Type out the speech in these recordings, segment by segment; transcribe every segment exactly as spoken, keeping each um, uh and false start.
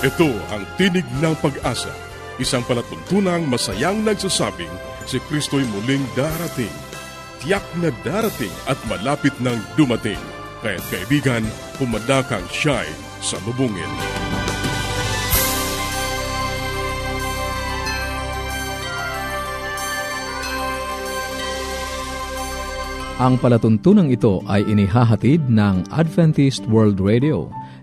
Ito ang tinig ng pag-asa, isang palatuntunang masayang nagsasabing si Kristo'y muling darating. Tiyak na darating at malapit nang dumating. Kaya't kaibigan, pumadakang siya'y salubungin. Ang palatuntunang ito ay inihahatid ng Adventist World Radio.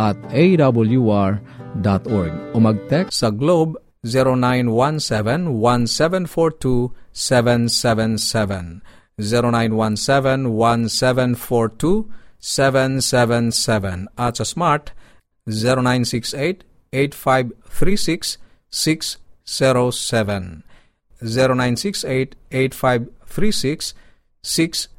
at a w r dot org o mag-text sa Globe zero nine one seven one seven four two seven seven seven zero nine one seven one seven four two seven seven seven at sa Smart zero nine six eight eight five three six six zero seven zero nine six eight eight five three six six zero seven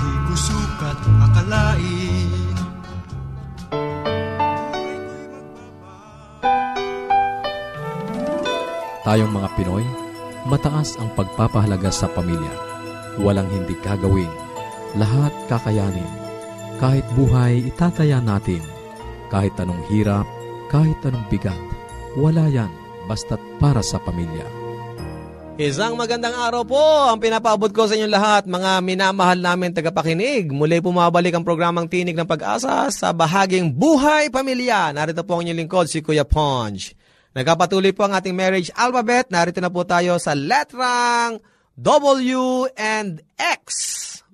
Di ko sukat akalain. Tayong mga Pinoy, mataas ang pagpapahalaga sa pamilya. Walang hindi kagawin, lahat kakayanin. Kahit buhay, itataya natin. Kahit anong hirap, kahit anong bigat, wala yan basta't para sa pamilya. Isang magandang araw po ang pinapaabot ko sa inyong lahat, mga minamahal namin tagapakinig. Muli pumabalik ang programang Tinig ng Pag-asa sa bahaging Buhay Pamilya. Narito po ang inyong lingkod, si Kuya Ponge. Nagpapatuloy po ang ating marriage alphabet. Narito na po tayo sa letrang W and X.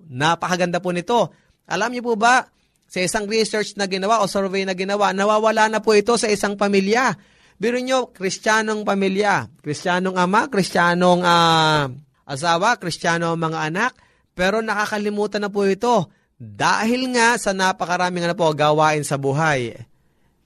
Napakaganda po nito. Alam niyo po ba, sa isang research na ginawa o survey na ginawa, nawawala na po ito sa isang pamilya. Biro niyo, Kristiyanong pamilya. Kristiyanong ama, Kristiyanong uh, asawa, Kristiyanong mga anak. Pero nakakalimutan na po ito dahil nga sa napakaraming na po gawain sa buhay.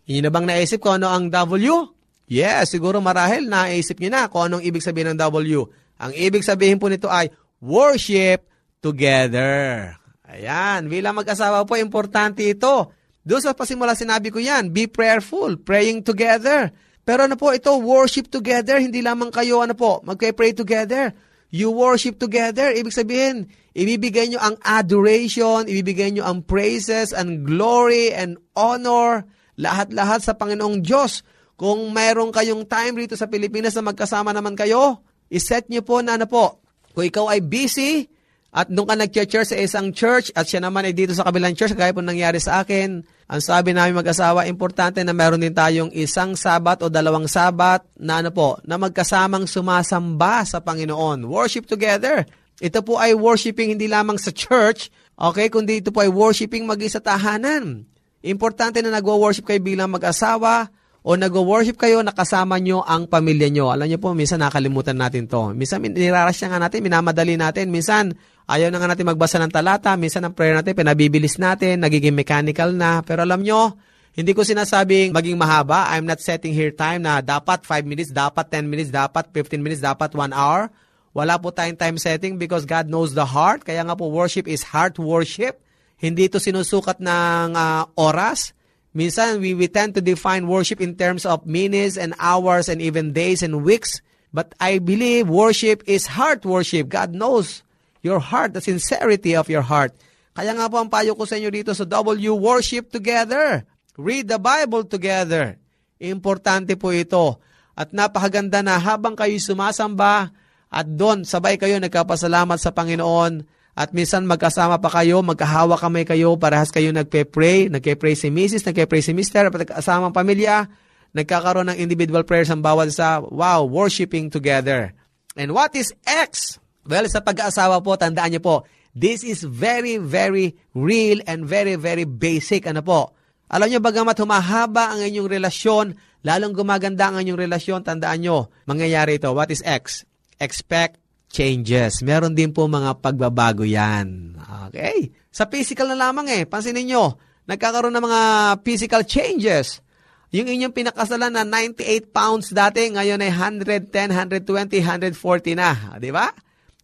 Hindi na bang naisip ko ano ang W? Yes, siguro marahil naisip niyo na kung anong ibig sabihin ng W. Ang ibig sabihin po nito ay worship together. Ayan, bilang mag-asawa po, importante ito. Doon sa pasimula sinabi ko yan, be prayerful, praying together. Pero ano po ito, worship together, hindi lamang kayo ano po, magka-pray together. You worship together, ibig sabihin, ibibigay niyo ang adoration, ibibigay niyo ang praises and glory and honor, lahat-lahat sa Panginoong Diyos. Kung mayroon kayong time dito sa Pilipinas na magkasama naman kayo, iset niyo po na ano po, kung ikaw ay busy at doon ka nag-church sa isang church at siya naman ay dito sa kabilang church, kaya po nangyari sa akin, ang sabi namin mag-asawa, importante na meron din tayong isang Sabat o dalawang Sabat na ano po, na magkasamang sumasamba sa Panginoon. Worship together. Ito po ay worshiping hindi lamang sa church, Okay, kundi ito po ay worshiping mag-isa tahanan. Importante na nagwo-worship kayo bilang mag-asawa o nagwo-worship kayo nakasama nyo ang pamilya nyo. Alam nyo po, minsan nakalimutan natin to. Minsan nirarash na nga natin, minamadali natin. Minsan ayaw na nga natin magbasa ng talata. Minsan ang prayer natin, pinabibilis natin, nagiging mechanical na. Pero alam nyo, hindi ko sinasabing maging mahaba. I'm not setting here time na dapat five minutes, dapat ten minutes, dapat fifteen minutes, dapat one hour. Wala po tayong time setting because God knows the heart. Kaya nga po, worship is heart worship. Hindi ito sinusukat ng uh, oras. Minsan, we, we tend to define worship in terms of minutes and hours and even days and weeks. But I believe worship is heart worship. God knows your heart, the sincerity of your heart. Kaya nga po ang payo ko sa inyo dito sa W, worship together. Read the Bible together. Importante po ito. At napakaganda na habang kayo sumasamba at doon sabay kayo nagkapasalamat sa Panginoon. At minsan magkasama pa kayo, magkahawa kamay kayo, parehas kayo nagpe-pray, nagpe-pray si Missus, nagpe-pray si Mister, pagkasama ang pamilya, nagkakaroon ng individual prayers ang bawat isa. Wow, worshiping together. And what is X? Well, sa pag-aasawa po, tandaan niyo po, this is very, very real and very, very basic. Ano po? Alam niyo, bagamat humahaba ang inyong relasyon, lalong gumaganda ang inyong relasyon, tandaan niyo, mangyayari ito. What is X? Expect changes. Meron din po mga pagbabago yan. Okay? Sa physical na lamang eh, pansinin nyo, nagkakaroon ng mga physical changes. Yung inyong pinakasalan na ninety-eight pounds dati, ngayon ay one ten, one twenty, one forty na. Di ba?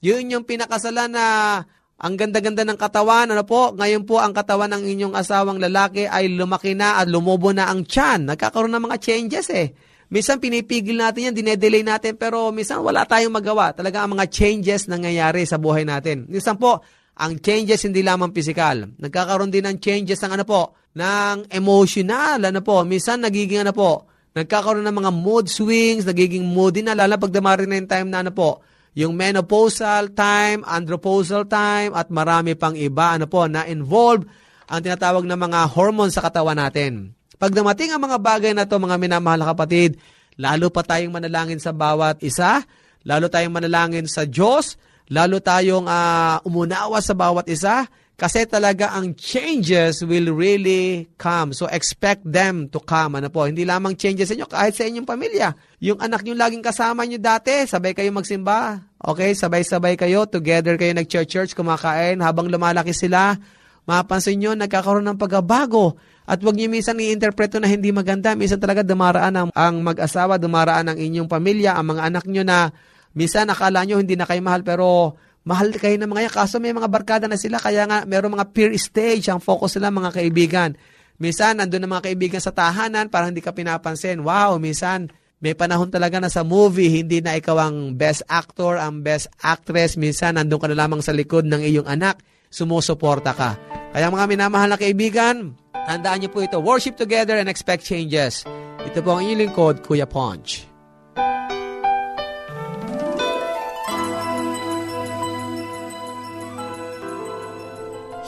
Yung inyong pinakasalan na ang ganda-ganda ng katawan, ano po, ngayon po ang katawan ng inyong asawang lalaki ay lumaki na at lumobo na ang tiyan. Nagkakaroon ng mga changes eh. Minsan pinipigil natin yan, dinedelay natin, pero minsan wala tayong magawa. Talaga ang mga changes nangyayari sa buhay natin. Minsan po, ang changes hindi lamang physical. Nagkakaroon din ng changes ng ano po, ng emotional, ano po. Minsan nagiging ano po, nagkakaroon ng mga mood swings, nagiging moody na, lalo pagdamari na yung time na ano po, yung menopausal time, andropausal time, at marami pang iba, ano po, na involved ang tinatawag na mga hormones sa katawan natin. Pag dumating ang mga bagay na ito, mga minamahal na kapatid, lalo pa tayong manalangin sa bawat isa, lalo tayong manalangin sa Diyos, lalo tayong uh, umunawa sa bawat isa, kasi talaga ang changes will really come. So expect them to come. Ano po? Hindi lamang changes sa inyo, kahit sa inyong pamilya. Yung anak nyo laging kasama nyo dati, sabay kayo magsimba. Okay, sabay-sabay kayo, together kayo nag-church, kumakain, habang lumalaki sila, mapansin nyo, nagkakaroon ng pagbabago. At huwag nyo minsan i-interpreto na hindi maganda. Minsan talaga dumaraan ang, ang mag-asawa, dumaraan ang inyong pamilya, ang mga anak nyo na minsan akala nyo hindi na kayo mahal pero mahal kayo ng mga yan. Kaso may mga barkada na sila kaya nga meron mga peer stage, ang focus sila mga kaibigan. Minsan nandun ang mga kaibigan sa tahanan para hindi ka pinapansin. Wow, minsan may panahon talaga na sa movie, hindi na ikaw ang best actor, ang best actress. Minsan nandun ka na lamang sa likod ng iyong anak, sumusuporta ka. Kaya mga minamahal na kaibigan, tandaan niyo po ito, worship together and expect changes. Ito po ang inyong lingkod, Kuya Ponch.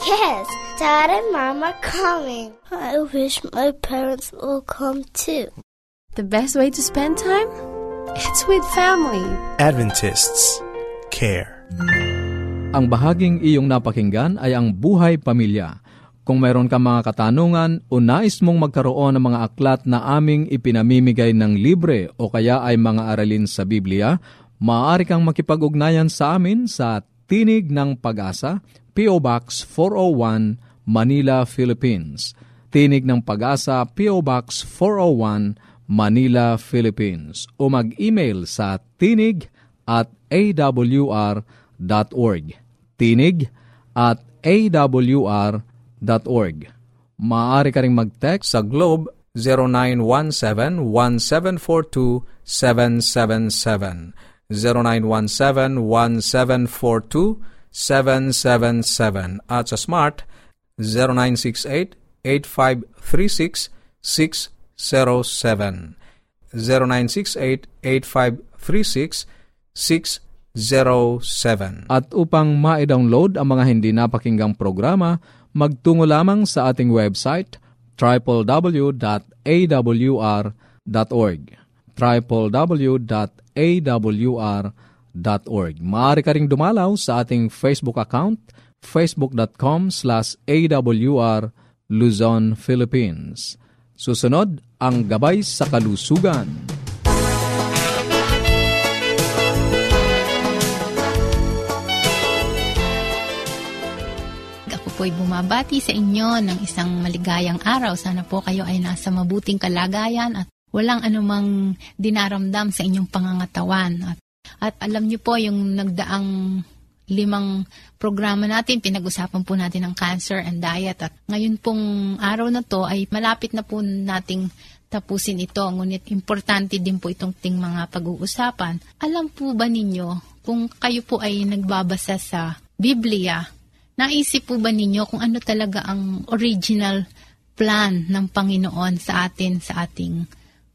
Yes, Dad and Mom are coming. I wish my parents will come too. The best way to spend time? It's with family. Adventists care. Ang bahaging iyong napakinggan ay ang buhay pamilya. Kung mayroon ka mga katanungan o nais mong magkaroon ng mga aklat na aming ipinamimigay ng libre o kaya ay mga aralin sa Biblia, maaari kang makipag-ugnayan sa amin sa Tinig ng Pag-asa, P O. Box four oh one, Manila, Philippines. Tinig ng Pag-asa, P O. Box four oh one, Manila, Philippines. O mag-email sa tinig at awr.org. Tinig at awr.org. .org. Maaari ka ring mag-text sa Globe zero nine one seven, one seven four two, seven seven seven, zero nine one seven, one seven four two, seven seven seven, at sa Smart zero nine six eight, eight five three six, six zero seven, zero nine six eight, eight five three six, six zero seven. zero seven. At upang ma-download ang mga hindi napakinggang programa, magtungo lamang sa ating website triple w dot a w r dot org. triple w dot a w r dot org. Maaari ka ring dumalaw sa ating Facebook account, facebook.com slash awr Luzon, Philippines. Susunod ang Gabay sa Kalusugan. Ako po'y bumabati sa inyo ng isang maligayang araw. Sana po kayo ay nasa mabuting kalagayan at walang anumang dinaramdam sa inyong pangangatawan. At, at alam niyo po yung nagdaang limang programa natin, pinag-usapan po natin ang cancer and diet. At ngayon pong araw na to ay malapit na po nating tapusin ito. Ngunit importante din po itong ting mga pag-uusapan. Alam po ba ninyo, kung kayo po ay nagbabasa sa Biblia, naisip po ba ninyo kung ano talaga ang original plan ng Panginoon sa atin, sa ating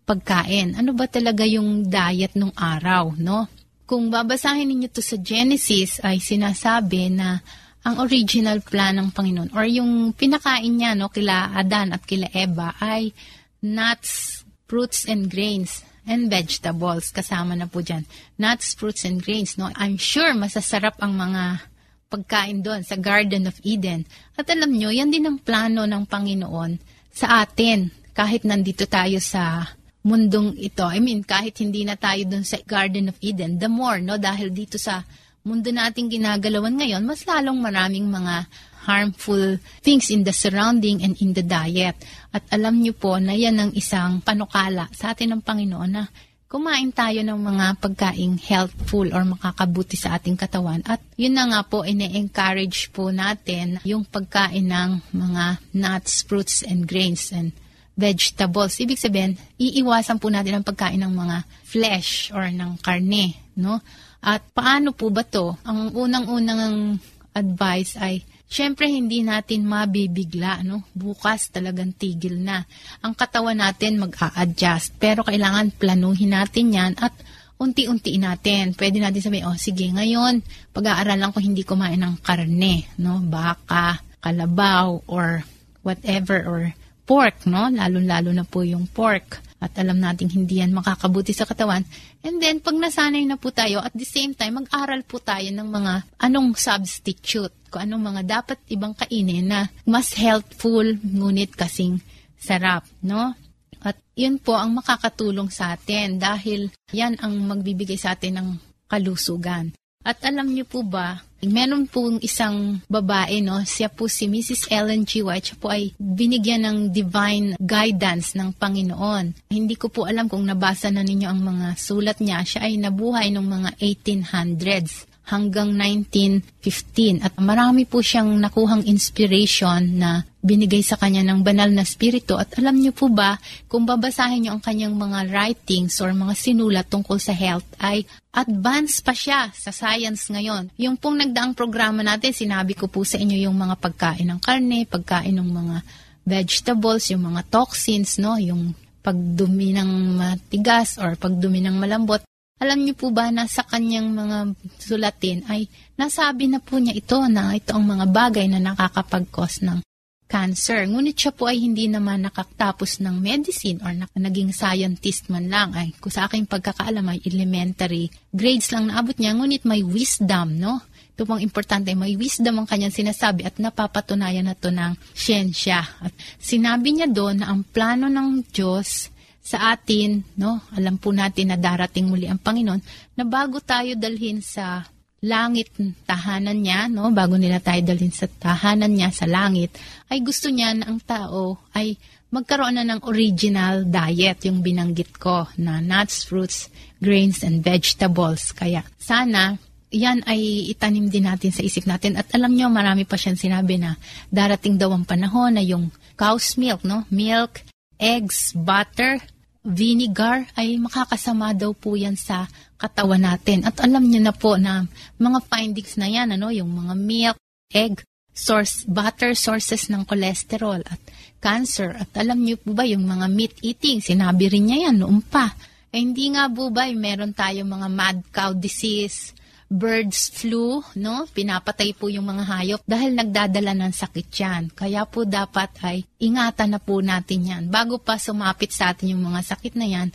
pagkain? Ano ba talaga yung diet nung araw, no? Kung babasahin niyo to sa Genesis, ay sinasabi na ang original plan ng Panginoon or yung pinakain niya, no, kila Adan at kila Eva ay nuts, fruits and grains and vegetables. Kasama na po dyan. Nuts, fruits and grains. No? I'm sure masasarap ang mga pagkain doon sa Garden of Eden. At alam nyo, yan din ang plano ng Panginoon sa atin kahit nandito tayo sa mundong ito. I mean, kahit hindi na tayo dun sa Garden of Eden, the more, no, dahil dito sa mundo nating ginagalawan ngayon, mas lalong maraming mga harmful things in the surrounding and in the diet. At alam niyo po na yan ang isang panukala sa atin ng Panginoon na kumain tayo ng mga pagkaing healthful or makakabuti sa ating katawan. At yun na nga po, ine-encourage po natin yung pagkain ng mga nuts, fruits, and grains, and vegetables. Ibig sabihin, iiwasan po natin ang pagkain ng mga flesh or ng karne, no? At paano po ba to? Ang unang-unang advice ay, syempre hindi natin mabibigla, no? Bukas talagang tigil na. Ang katawan natin mag-a-adjust, pero kailangan planuhin natin yan at unti-untiin natin. Pwede natin sabihin, oh sige, ngayon, pag-aaralan ko hindi kumain ng karne, no? Baka, kalabaw, or whatever, or pork, no? Lalo-lalo na po yung pork. At alam nating hindi yan makakabuti sa katawan. And then, pag nasanay na po tayo, at the same time, mag-aral po tayo ng mga anong substitute, kung anong mga dapat ibang kainin na mas healthful, ngunit kasing sarap, no? At yun po ang makakatulong sa atin dahil yan ang magbibigay sa atin ng kalusugan. At alam niyo po ba, meron pong isang babae, no? Siya po si Missus Ellen G. White. Siya po ay binigyan ng divine guidance ng Panginoon. Hindi ko po alam kung nabasa na ninyo ang mga sulat niya. Siya ay nabuhay noong mga eighteen hundreds hanggang nineteen fifteen. At marami po siyang nakuhang inspiration na binigay sa kanya ng banal na spirito. At alam niyo po ba, kung babasahin niyo ang kanyang mga writings or mga sinulat tungkol sa health, ay advance pa siya sa science ngayon. Yung pong nagdaang programa natin, sinabi ko po sa inyo yung mga pagkain ng karne, pagkain ng mga vegetables, yung mga toxins, no, yung pagdumi ng matigas or pagdumi ng malambot. Alam niyo po ba na sa kanyang mga sulatin ay nasabi na po niya ito na ito ang mga bagay na nakakapag-cause ng cancer. Ngunit siya po ay hindi naman nakatapos ng medicine or naging scientist man lang. Ay, kung sa aking pagkakaalam ay elementary grades lang naabot niya, ngunit may wisdom, no? Ito pong importante, may wisdom ang kanyang sinasabi at napapatunayan na ito ng siyensya. At sinabi niya doon na ang plano ng Diyos sa atin, no? Alam po natin na darating muli ang Panginoon, na bago tayo dalhin sa langit tahanan niya, no, bago nila tayo dalhin sa tahanan niya sa langit, ay gusto niya na ang tao ay magkaroon na ng original diet, yung binanggit ko na nuts, fruits, grains, and vegetables. Kaya sana yan ay itanim din natin sa isip natin. At alam niyo, marami pa siyang sinabi na darating daw ang panahon na yung cow's milk, no, milk, eggs, butter, vinegar, ay makakasama daw po yan sa katawan natin. At alam niyo na po na mga findings na yan, ano, yung mga milk, egg, source, butter, sources ng cholesterol at cancer. At alam niyo po ba yung mga meat eating, sinabi rin niya yan noon pa. Eh, hindi nga po ba meron tayo mga mad cow disease, bird's flu, no? Pinapatay po yung mga hayop dahil nagdadala ng sakit yan. Kaya po dapat ay ingatan na po natin yan. Bago pa sumapit sa atin yung mga sakit na yan,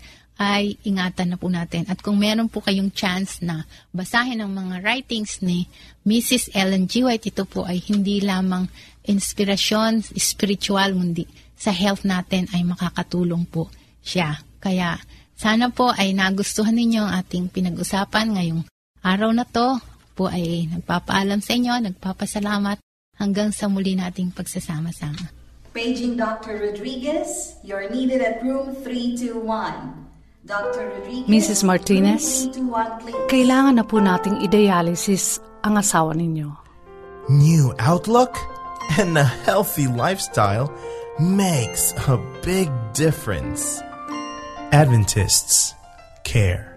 ay ingatan na po natin. At kung meron po kayong chance na basahin ang mga writings ni Missus Ellen G. White, ito po ay hindi lamang inspirasyon, spiritual, kundi sa health natin ay makakatulong po siya. Kaya sana po ay nagustuhan ninyo ang ating pinag-usapan ngayong araw na to. Po ay nagpapaalam sa inyo, nagpapasalamat hanggang sa muli nating pagsasama-sama. Paging Doctor Rodriguez, you're needed at room three two one. Doctor Rodriguez, Missus Martinez, three two one, kailangan na po nating i-dialysis ang asawa ninyo. New outlook and a healthy lifestyle makes a big difference. Adventists care.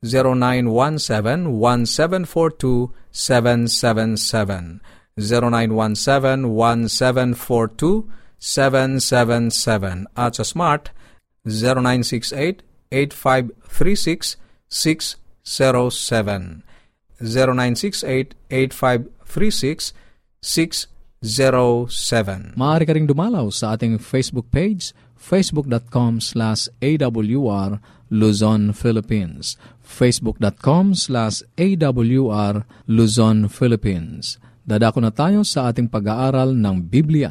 zero nine one seven one seven four two seven seven seven, zero nine one seven one seven four two seven seven seven, at sa Smart zero nine six eight eight five three six six zero seven, zero nine six eight eight five three six six zero seven. Maaari ka ring dumalaw sa ating Facebook page, facebook dot com slash a w r Luzon, Philippines. facebook dot com slash a w r Luzon, Philippines. Dadako na tayo sa ating pag-aaral ng Biblia.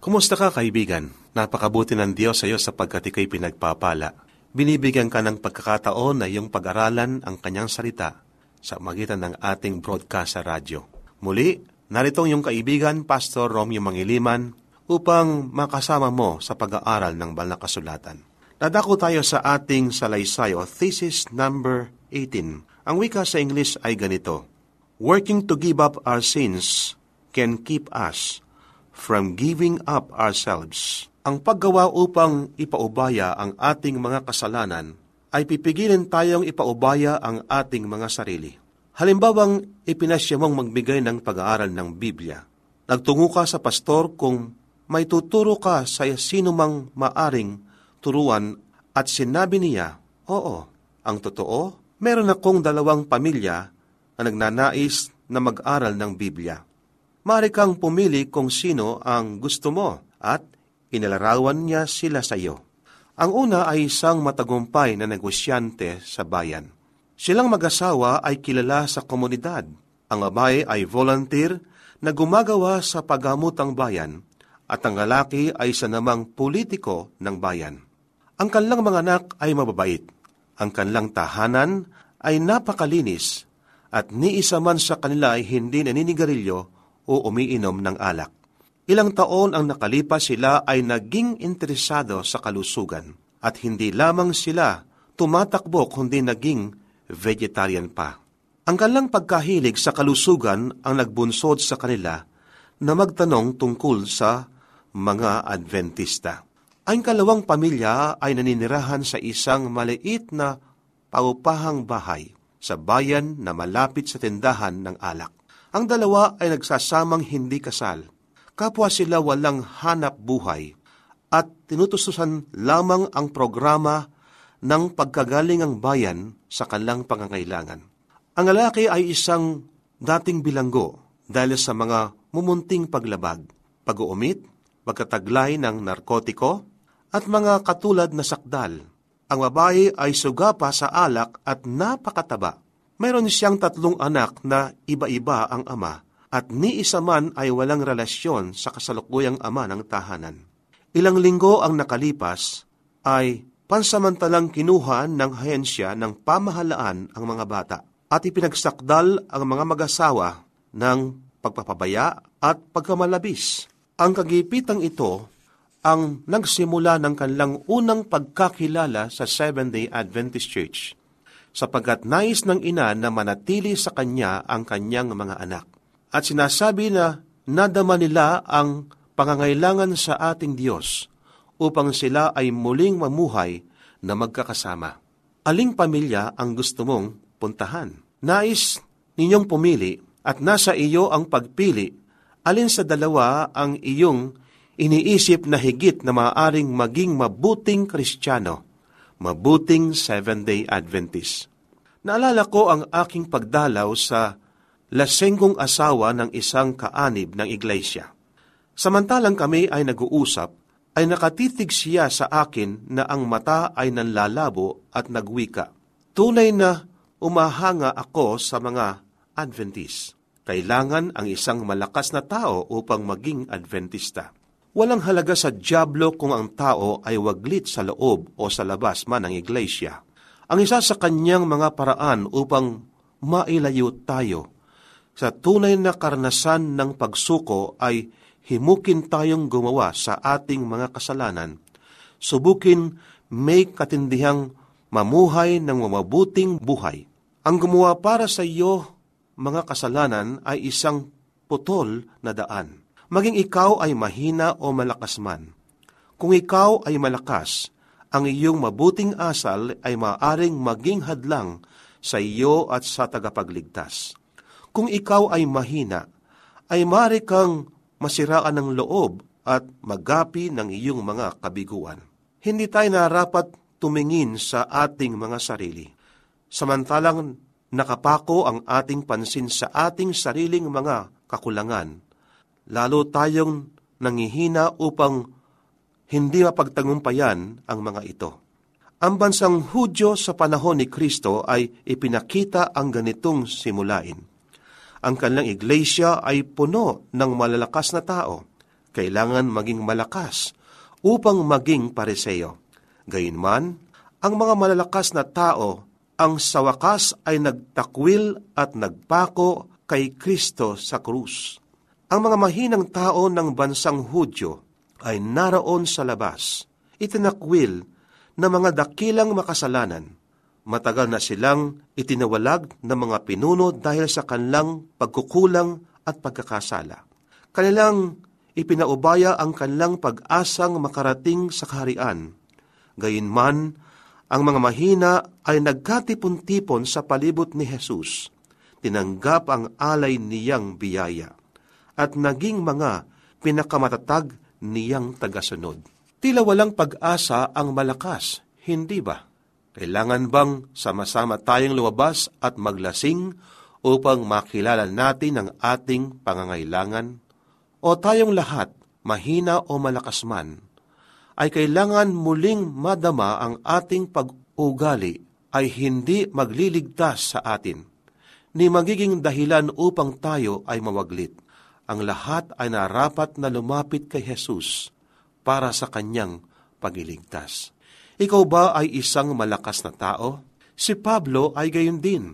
Kumusta ka, kaibigan? Napakabuti ng Diyos sa iyo sapagkat ika'y pinagpapala. Binibigyan ka ng pagkakataon na iyong pag-aralan ang kanyang salita sa magitan ng ating broadcast sa radyo. Muli, narito ang iyong kaibigan, Pastor Romeo Mangiliman, upang makasama mo sa pag-aaral ng Banal na Kasulatan. Dadako tayo sa ating salaysay o thesis number eighteen. Ang wika sa English ay ganito: Working to give up our sins can keep us from giving up ourselves. Ang paggawa upang ipaubaya ang ating mga kasalanan ay pipigilin tayong ipaubaya ang ating mga sarili. Halimbawang ipinasya mong magbigay ng pag-aaral ng Biblia. Nagtungo ka sa pastor kung may tuturo ka sa sinumang maaring turuan at sinabi niya, oo, ang totoo, meron akong dalawang pamilya na nagnanais na mag-aral ng Biblia. Maaari kang pumili kung sino ang gusto mo at inilarawan niya sila sa iyo. Ang una ay isang matagumpay na negosyante sa bayan. Silang mag-asawa ay kilala sa komunidad. Ang babae ay volunteer na gumagawa sa paggamutang bayan, at ang lalaki ay isa namang politiko ng bayan. Ang kanilang mga anak ay mababait. Ang kanilang tahanan ay napakalinis at ni isa man sa kanila ay hindi naninigarilyo o umiinom ng alak. Ilang taon ang nakalipas, sila ay naging interesado sa kalusugan at hindi lamang sila tumatakbo kundi naging vegetarian pa. Ang kanilang pagkahilig sa kalusugan ang nagbunsod sa kanila na magtanong tungkol sa mga Adventista. Ang kalawang pamilya ay naninirahan sa isang maliit na paupahang bahay sa bayan na malapit sa tindahan ng alak. Ang dalawa ay nagsasamang hindi kasal. Kapwa sila walang hanap buhay at tinutustusan lamang ang programa ng pagkagaling ang bayan sa kanilang pangangailangan. Ang lalaki ay isang dating bilanggo dahil sa mga mumunting paglabag, pag-uumit, pagkataglay ng narkotiko, at mga katulad na sakdal. Ang babae ay sugapa sa alak at napakataba. Mayroon siyang tatlong anak na iba-iba ang ama, at ni isa man ay walang relasyon sa kasalukuyang ama ng tahanan. Ilang linggo ang nakalipas ay pansamantalang kinuha ng ahensya ng pamahalaan ang mga bata at ipinagsakdal ang mga mag-asawa ng pagpapabaya at pagkamalabis. Ang kagipitang ito ang nagsimula ng kanilang unang pagkakilala sa Seventh-day Adventist Church, sapagkat nais ng ina na manatili sa kanya ang kanyang mga anak. At sinasabi na nadama nila ang pangangailangan sa ating Diyos upang sila ay muling mamuhay na magkakasama. Aling pamilya ang gusto mong puntahan? Nais ninyong pumili at nasa iyo ang pagpili. Alin sa dalawa ang iyong iniisip na higit na maaaring maging mabuting Kristiyano, mabuting Seventh-day Adventist? Naalala ko ang aking pagdalaw sa lasenggong asawa ng isang kaanib ng iglesia. Samantalang kami ay nag-uusap, ay nakatitig siya sa akin na ang mata ay nanlalabo at nagwika. Tunay na umahanga ako sa mga Adventist. Kailangan ang isang malakas na tao upang maging Adventista. Walang halaga sa dyablo kung ang tao ay waglit sa loob o sa labas man ng iglesia. Ang isa sa kanyang mga paraan upang mailayo tayo sa tunay na karanasan ng pagsuko ay himukin tayong gumawa sa ating mga kasalanan. Subukin may katindihang mamuhay ng mabuting buhay. Ang gumawa para sa iyo mga kasalanan ay isang putol na daan. Maging ikaw ay mahina o malakas man. Kung ikaw ay malakas, ang iyong mabuting asal ay maaaring maging hadlang sa iyo at sa tagapagligtas. Kung ikaw ay mahina, ay maaari kang masiraan ng loob at magapi ng iyong mga kabiguan. Hindi tayo narapat tumingin sa ating mga sarili. Samantalang nakapako ang ating pansin sa ating sariling mga kakulangan, lalo tayong nangihina upang hindi mapagtagumpayan ang mga ito. Ang bansang Hudyo sa panahon ni Kristo ay ipinakita ang ganitong simulain. Ang kanilang iglesia ay puno ng malalakas na tao. Kailangan maging malakas upang maging pareseyo. Gayunman, ang mga malalakas na tao ang sa wakas ay nagtakwil at nagpako kay Kristo sa krus. Ang mga mahinang tao ng bansang Hudyo ay naroon sa labas, itinakwil ng mga dakilang makasalanan. Matagal na silang itinawalag ng mga pinuno dahil sa kanilang pagkukulang at pagkakasala. Kanilang ipinaubaya ang kanilang pag-asang makarating sa kaharian. Gayunman, ang mga mahina ay nagkatipon-tipon sa palibot ni Jesus. Tinanggap ang alay niyang biyaya at naging mga pinakamatatag niyang tagasunod. Tila walang pag-asa ang malakas, hindi ba? Kailangan bang sama-sama tayong lumabas at maglasing upang makilala natin ang ating pangangailangan? O tayong lahat, mahina o malakas man, ay kailangan muling madama ang ating pag-ugali ay hindi magliligtas sa atin, ni magiging dahilan upang tayo ay mawaglit. Ang lahat ay narapat na lumapit kay Jesus para sa kanyang pagliligtas. Ikaw ba ay isang malakas na tao? Si Pablo ay gayon din.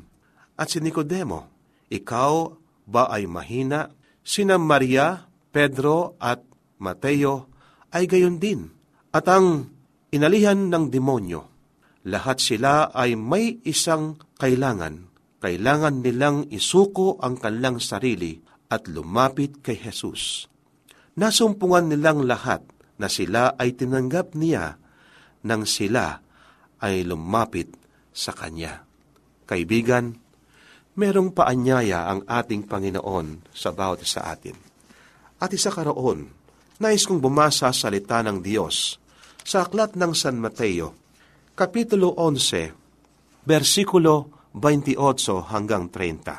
At si Nicodemo, ikaw ba ay mahina? Sina Maria, Pedro at Mateo ay gayon din. At ang inalihan ng demonyo, lahat sila ay may isang kailangan. Kailangan nilang isuko ang kanilang sarili at lumapit kay Jesus. Nasumpungan nilang lahat na sila ay tinanggap niya nang sila ay lumapit sa Kanya. Kaibigan, merong paanyaya ang ating Panginoon sa bawat sa atin. At isa karoon, nais kong bumasa sa salita ng Diyos sa aklat ng San Mateo, Kapitulo eleven, versikulo twenty-eight hanggang thirty.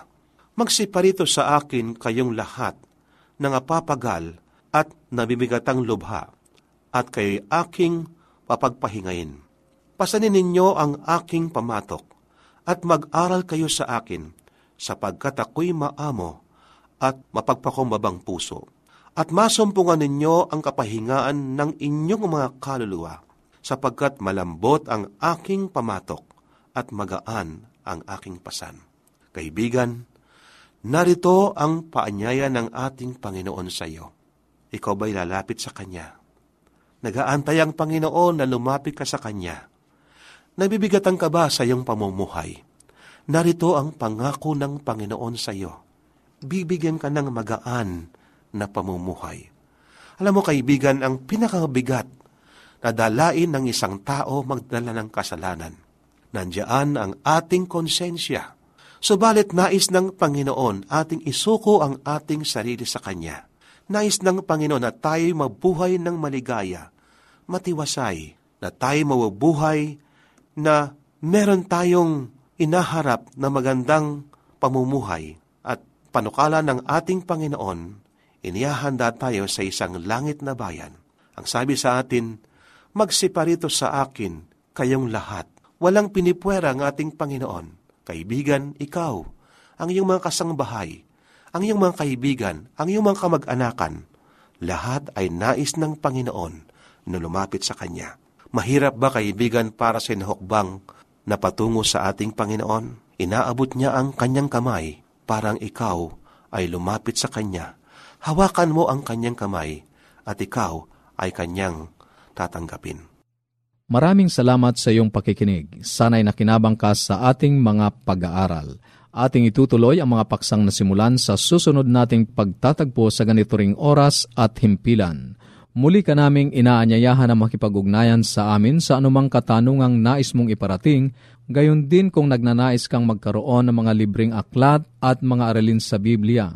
Magsiparito sa akin kayong lahat na napapagal at nabibigatang lubha, at kayo'y aking papagpahingayin. Pasanin ninyo ang aking pamatok at mag-aral kayo sa akin, sapagkat ako'y maamo at mapagpakumbabang puso. At masumpungan ninyo ang kapahingaan ng inyong mga kaluluwa, sapagkat malambot ang aking pamatok at magaan ang aking pasan. Kaibigan, narito ang paanyaya ng ating Panginoon sa iyo. Ikaw ba'y lalapit sa Kanya? Nagaantay ang Panginoon na lumapit ka sa Kanya. Nabibigatan ka ba sa iyong pamumuhay? Narito ang pangako ng Panginoon sa iyo. Bibigyan ka ng magaan na pamumuhay. Alam mo kaibigan, ang pinakabigat na dalain ng isang tao magdala ng kasalanan. Nandiyan ang ating konsensya. Subalit nais ng Panginoon ating isuko ang ating sarili sa Kanya. Nais ng Panginoon na tayo'y mabuhay ng maligaya, matiwasay, na tayo mabubuhay, na meron tayong inaharap na magandang pamumuhay. At panukala ng ating Panginoon, inihahanda tayo sa isang langit na bayan. Ang sabi sa atin, magsiparito sa akin kayong lahat. Walang pinipwera ang ating Panginoon. Kaibigan, ikaw, ang iyong mga kasangbahay, ang iyong mga kaibigan, ang iyong mga kamag-anakan, lahat ay nais ng Panginoon na lumapit sa Kanya. Mahirap ba, kaibigan, para sa inahokbang na patungo sa ating Panginoon? Inaabot niya ang Kanyang kamay, parang ikaw ay lumapit sa Kanya. Hawakan mo ang Kanyang kamay at ikaw ay Kanyang tatanggapin. Maraming salamat sa iyong pakikinig. Sana'y nakinabang ka sa ating mga pag-aaral. Ating itutuloy ang mga paksang nasimulan sa susunod nating pagtatagpo sa ganito ring oras at himpilan. Muli ka naming inaanyayahan na makipag-ugnayan sa amin sa anumang katanungang nais mong iparating, gayon din kung nagnanais kang magkaroon ng mga libreng aklat at mga aralin sa Biblia.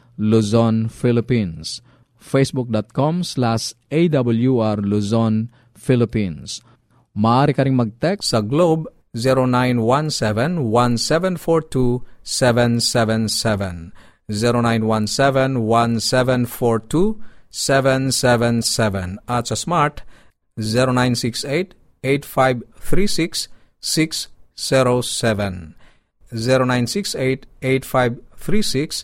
Luzon, Philippines. facebook dot com slash a w r Luzon, Philippines. Maaari ka ring mag-text sa Globe zero nine one seven, one seven four two, seven seven seven, zero nine one seven, one seven four two, seven seven seven, at sa Smart zero nine six eight, eight five three six, six zero seven, zero nine six eight, eight five three six,